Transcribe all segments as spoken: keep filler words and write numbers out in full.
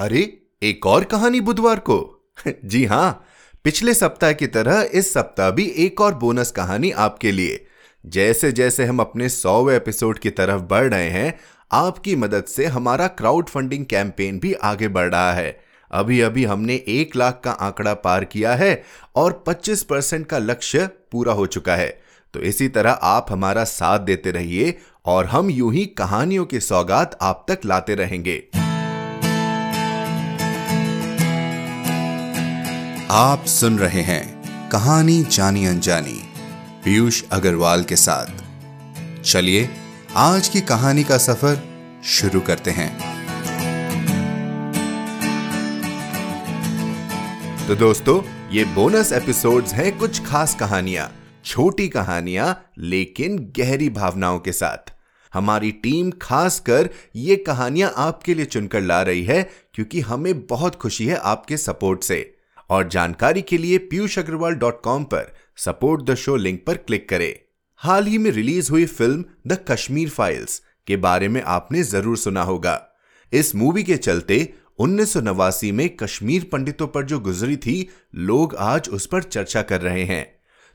अरे एक और कहानी बुधवार को। जी हां, पिछले सप्ताह की तरह इस सप्ताह भी एक और बोनस कहानी आपके लिए। जैसे जैसे हम अपने सौवें एपिसोड की तरफ बढ़ रहे हैं, आपकी मदद से हमारा क्राउड फंडिंग कैंपेन भी आगे बढ़ रहा है। अभी अभी हमने एक लाख का आंकड़ा पार किया है और पच्चीस परसेंट का लक्ष्य पूरा हो चुका है। तो इसी तरह आप हमारा साथ देते रहिए और हम यूं ही कहानियों की सौगात आप तक लाते रहेंगे। आप सुन रहे हैं कहानी जानी अनजानी पीयूष अग्रवाल के साथ। चलिए आज की कहानी का सफर शुरू करते हैं। तो दोस्तों, ये बोनस एपिसोड्स हैं कुछ खास कहानियां, छोटी कहानियां लेकिन गहरी भावनाओं के साथ। हमारी टीम खासकर ये कहानियां आपके लिए चुनकर ला रही है क्योंकि हमें बहुत खुशी है आपके सपोर्ट से। और जानकारी के लिए पीयूष अग्रवाल डॉट कॉम पर सपोर्ट द शो लिंक पर क्लिक करें। हाल ही में रिलीज हुई फिल्म द कश्मीर फाइल्स के बारे में आपने जरूर सुना होगा। इस मूवी के चलते उन्नीस सौ नवासी में कश्मीर पंडितों पर जो गुजरी थी, लोग आज उस पर चर्चा कर रहे हैं।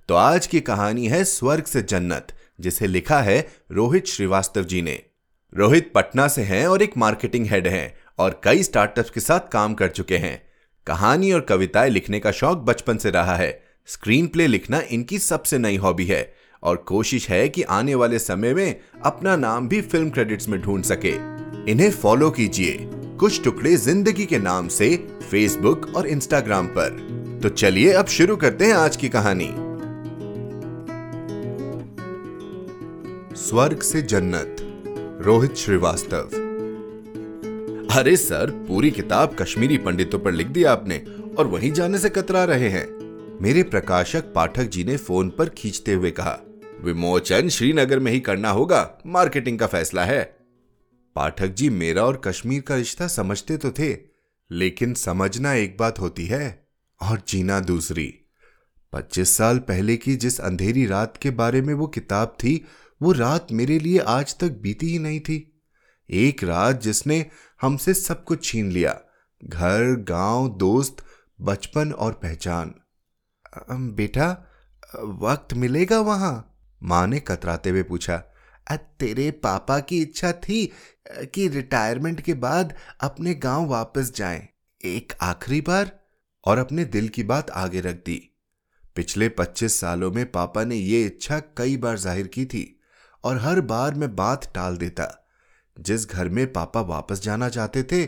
तो आज की कहानी है स्वर्ग से जन्नत, जिसे लिखा है रोहित श्रीवास्तव जी ने। रोहित पटना से हैं और एक मार्केटिंग हेड हैं और कई स्टार्टअप्स के साथ काम कर चुके हैं। कहानी और कविताएं लिखने का शौक बचपन से रहा है। स्क्रीन प्ले लिखना इनकी सबसे नई हॉबी है और कोशिश है कि आने वाले समय में अपना नाम भी फिल्म क्रेडिट्स में ढूंढ सके। इन्हें फॉलो कीजिए कुछ टुकड़े जिंदगी के नाम से फेसबुक और इंस्टाग्राम पर। तो चलिए अब शुरू करते हैं आज की कहानी स्वर्ग से जन्नत, रोहित श्रीवास्तव। अरे सर, पूरी किताब कश्मीरी पंडितों पर लिख दी आपने और वहीं जाने से कतरा रहे हैं, मेरे प्रकाशक पाठक जी ने फोन पर खींचते हुए कहा। विमोचन श्रीनगर में ही करना होगा, मार्केटिंग का फैसला है। पाठक जी मेरा और कश्मीर का रिश्ता समझते तो थे, लेकिन समझना एक बात होती है और जीना दूसरी। पच्चीस साल पहले की जिस अंधेरी रात के बारे में वो किताब थी, वो रात मेरे लिए आज तक बीती ही नहीं थी। एक रात जिसने हमसे सब कुछ छीन लिया, घर, गांव, दोस्त, बचपन और पहचान। बेटा, वक्त मिलेगा वहां? मां ने कतराते हुए पूछा। तेरे पापा की इच्छा थी कि रिटायरमेंट के बाद अपने गांव वापस जाएं, एक आखिरी बार, और अपने दिल की बात आगे रख दी। पिछले पच्चीस सालों में पापा ने ये इच्छा कई बार जाहिर की थी और हर बार मैं बात टाल देता। जिस घर में पापा वापस जाना चाहते थे,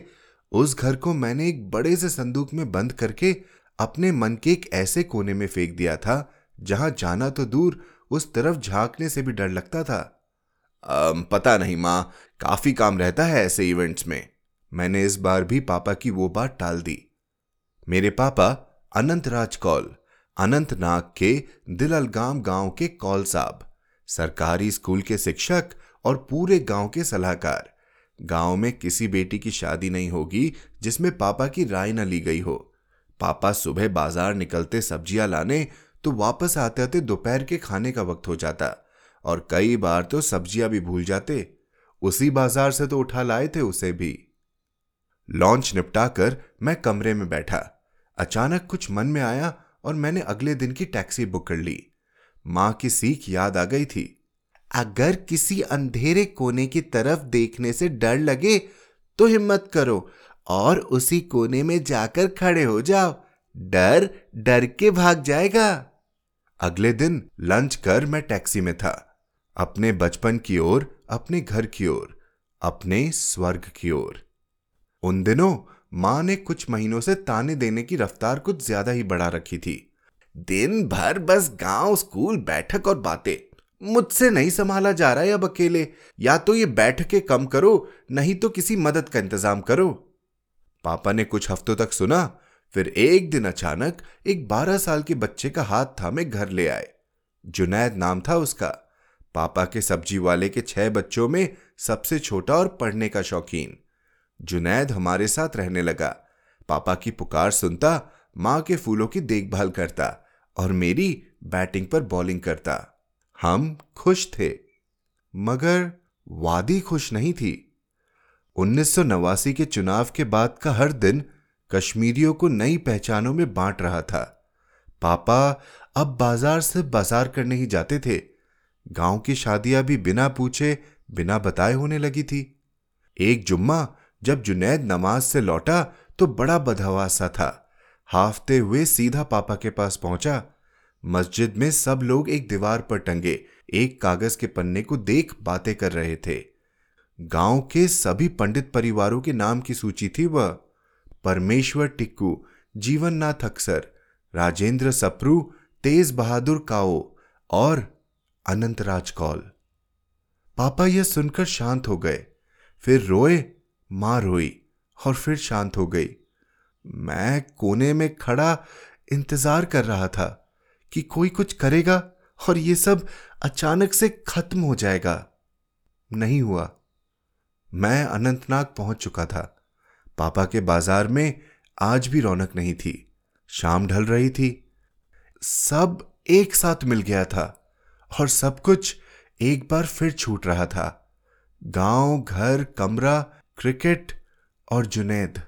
उस घर को मैंने एक बड़े से संदूक में बंद करके अपने मन के एक ऐसे कोने में फेंक दिया था जहां जाना तो दूर, उस तरफ झांकने से भी डर लगता था। आ, पता नहीं मां, काफी काम रहता है ऐसे इवेंट्स में। मैंने इस बार भी पापा की वो बात टाल दी। मेरे पापा अनंतराज कौल, अनंतनाग के दिल्लगाम गांव के कौल साहब, सरकारी स्कूल के शिक्षक और पूरे गांव के सलाहकार। गांव में किसी बेटी की शादी नहीं होगी जिसमें पापा की राय न ली गई हो। पापा सुबह बाजार निकलते सब्जियां लाने तो वापस आते आते दोपहर के खाने का वक्त हो जाता और कई बार तो सब्जियां भी भूल जाते। उसी बाजार से तो उठा लाए थे उसे भी। लॉन्च निपटाकर मैं कमरे में बैठा। अचानक कुछ मन में आया और मैंने अगले दिन की टैक्सी बुक कर ली। मां की सीख याद आ गई थी। अगर किसी अंधेरे कोने की तरफ देखने से डर लगे तो हिम्मत करो और उसी कोने में जाकर खड़े हो जाओ, डर डर के भाग जाएगा। अगले दिन लंच कर मैं टैक्सी में था, अपने बचपन की ओर, अपने घर की ओर, अपने स्वर्ग की ओर। उन दिनों मां ने कुछ महीनों से ताने देने की रफ्तार कुछ ज्यादा ही बढ़ा रखी थी। दिन भर बस गांव, स्कूल, बैठक और बातें। मुझसे नहीं संभाला जा रहा है अब अकेले, या तो ये बैठकें कम करो, नहीं तो किसी मदद का इंतजाम करो। पापा ने कुछ हफ्तों तक सुना, फिर एक दिन अचानक एक बारह साल के बच्चे का हाथ थामे घर ले आए। जुनैद नाम था उसका। पापा के सब्जी वाले के छह बच्चों में सबसे छोटा और पढ़ने का शौकीन। जुनैद हमारे साथ रहने लगा, पापा की पुकार सुनता, मां के फूलों की देखभाल करता और मेरी बैटिंग पर बॉलिंग करता। हम खुश थे, मगर वादी खुश नहीं थी। उन्नीस सौ नवासी के चुनाव के बाद का हर दिन कश्मीरियों को नई पहचानों में बांट रहा था। पापा अब बाजार से बाजार करने ही जाते थे। गांव की शादियां भी बिना पूछे बिना बताए होने लगी थी। एक जुम्मा जब जुनैद नमाज से लौटा तो बड़ा बदहवासा था। हाफते हुए सीधा पापा के पास पहुंचा। मस्जिद में सब लोग एक दीवार पर टंगे एक कागज के पन्ने को देख बातें कर रहे थे। गांव के सभी पंडित परिवारों के नाम की सूची थी। वह परमेश्वर टिक्कू, जीवन नाथ अक्सर, राजेंद्र सप्रू, तेज बहादुर काओ और अनंतराज कौल। पापा यह सुनकर शांत हो गए। फिर रोए, मां रोई और फिर शांत हो गई। मैं कोने में खड़ा इंतजार कर रहा था कि कोई कुछ करेगा और ये सब अचानक से खत्म हो जाएगा। नहीं हुआ। मैं अनंतनाग पहुंच चुका था। पापा के बाजार में आज भी रौनक नहीं थी। शाम ढल रही थी। सब एक साथ मिल गया था और सब कुछ एक बार फिर छूट रहा था। गांव, घर, कमरा, क्रिकेट और जुनैद।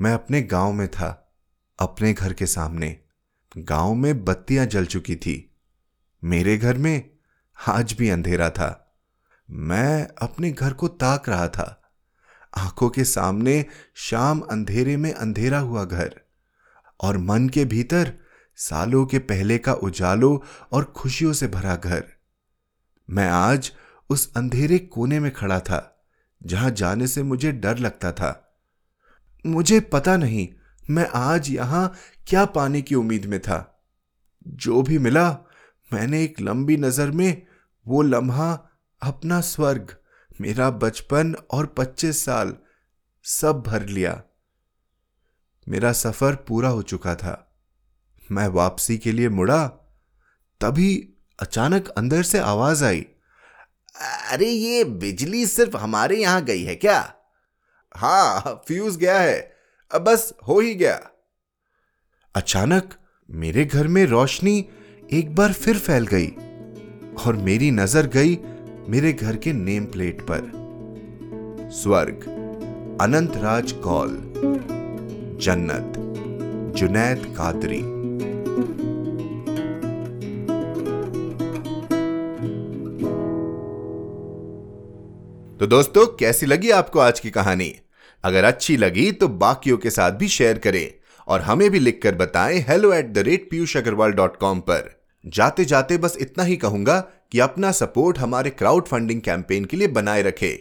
मैं अपने गांव में था, अपने घर के सामने। गांव में बत्तियां जल चुकी थी। मेरे घर में आज भी अंधेरा था। मैं अपने घर को ताक रहा था। आंखों के सामने शाम अंधेरे में अंधेरा हुआ घर और मन के भीतर सालों के पहले का उजालों और खुशियों से भरा घर। मैं आज उस अंधेरे कोने में खड़ा था जहां जाने से मुझे डर लगता था। मुझे पता नहीं मैं आज यहां क्या पाने की उम्मीद में था। जो भी मिला मैंने एक लंबी नजर में वो लम्हा, अपना स्वर्ग, मेरा बचपन और पच्चीस साल सब भर लिया। मेरा सफर पूरा हो चुका था। मैं वापसी के लिए मुड़ा। तभी अचानक अंदर से आवाज आई, अरे ये बिजली सिर्फ हमारे यहां गई है क्या? हाँ, फ्यूज गया है। अब बस हो ही गया। अचानक मेरे घर में रोशनी एक बार फिर फैल गई और मेरी नजर गई मेरे घर के नेम प्लेट पर। स्वर्ग, अनंतराज कौल। जन्नत, जुनैद कादरी। तो दोस्तों, कैसी लगी आपको आज की कहानी? अगर अच्छी लगी तो बाकियों के साथ भी शेयर करें और हमें भी लिखकर बताएं hello at the rate Piyush Agarwal dot com पर। जाते जाते बस इतना ही कहूंगा कि अपना सपोर्ट हमारे क्राउड फंडिंग कैंपेन के लिए बनाए रखें।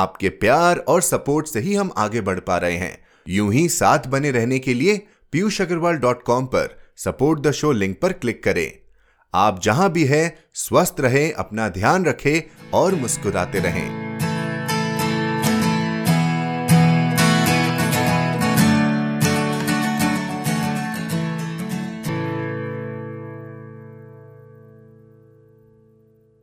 आपके प्यार और सपोर्ट से ही हम आगे बढ़ पा रहे हैं। यूं ही साथ बने रहने के लिए पीयूष अग्रवाल डॉट कॉम पर सपोर्ट द शो लिंक पर क्लिक करें। आप जहां भी हैं, स्वस्थ रहें, अपना ध्यान रखें और मुस्कुराते रहें।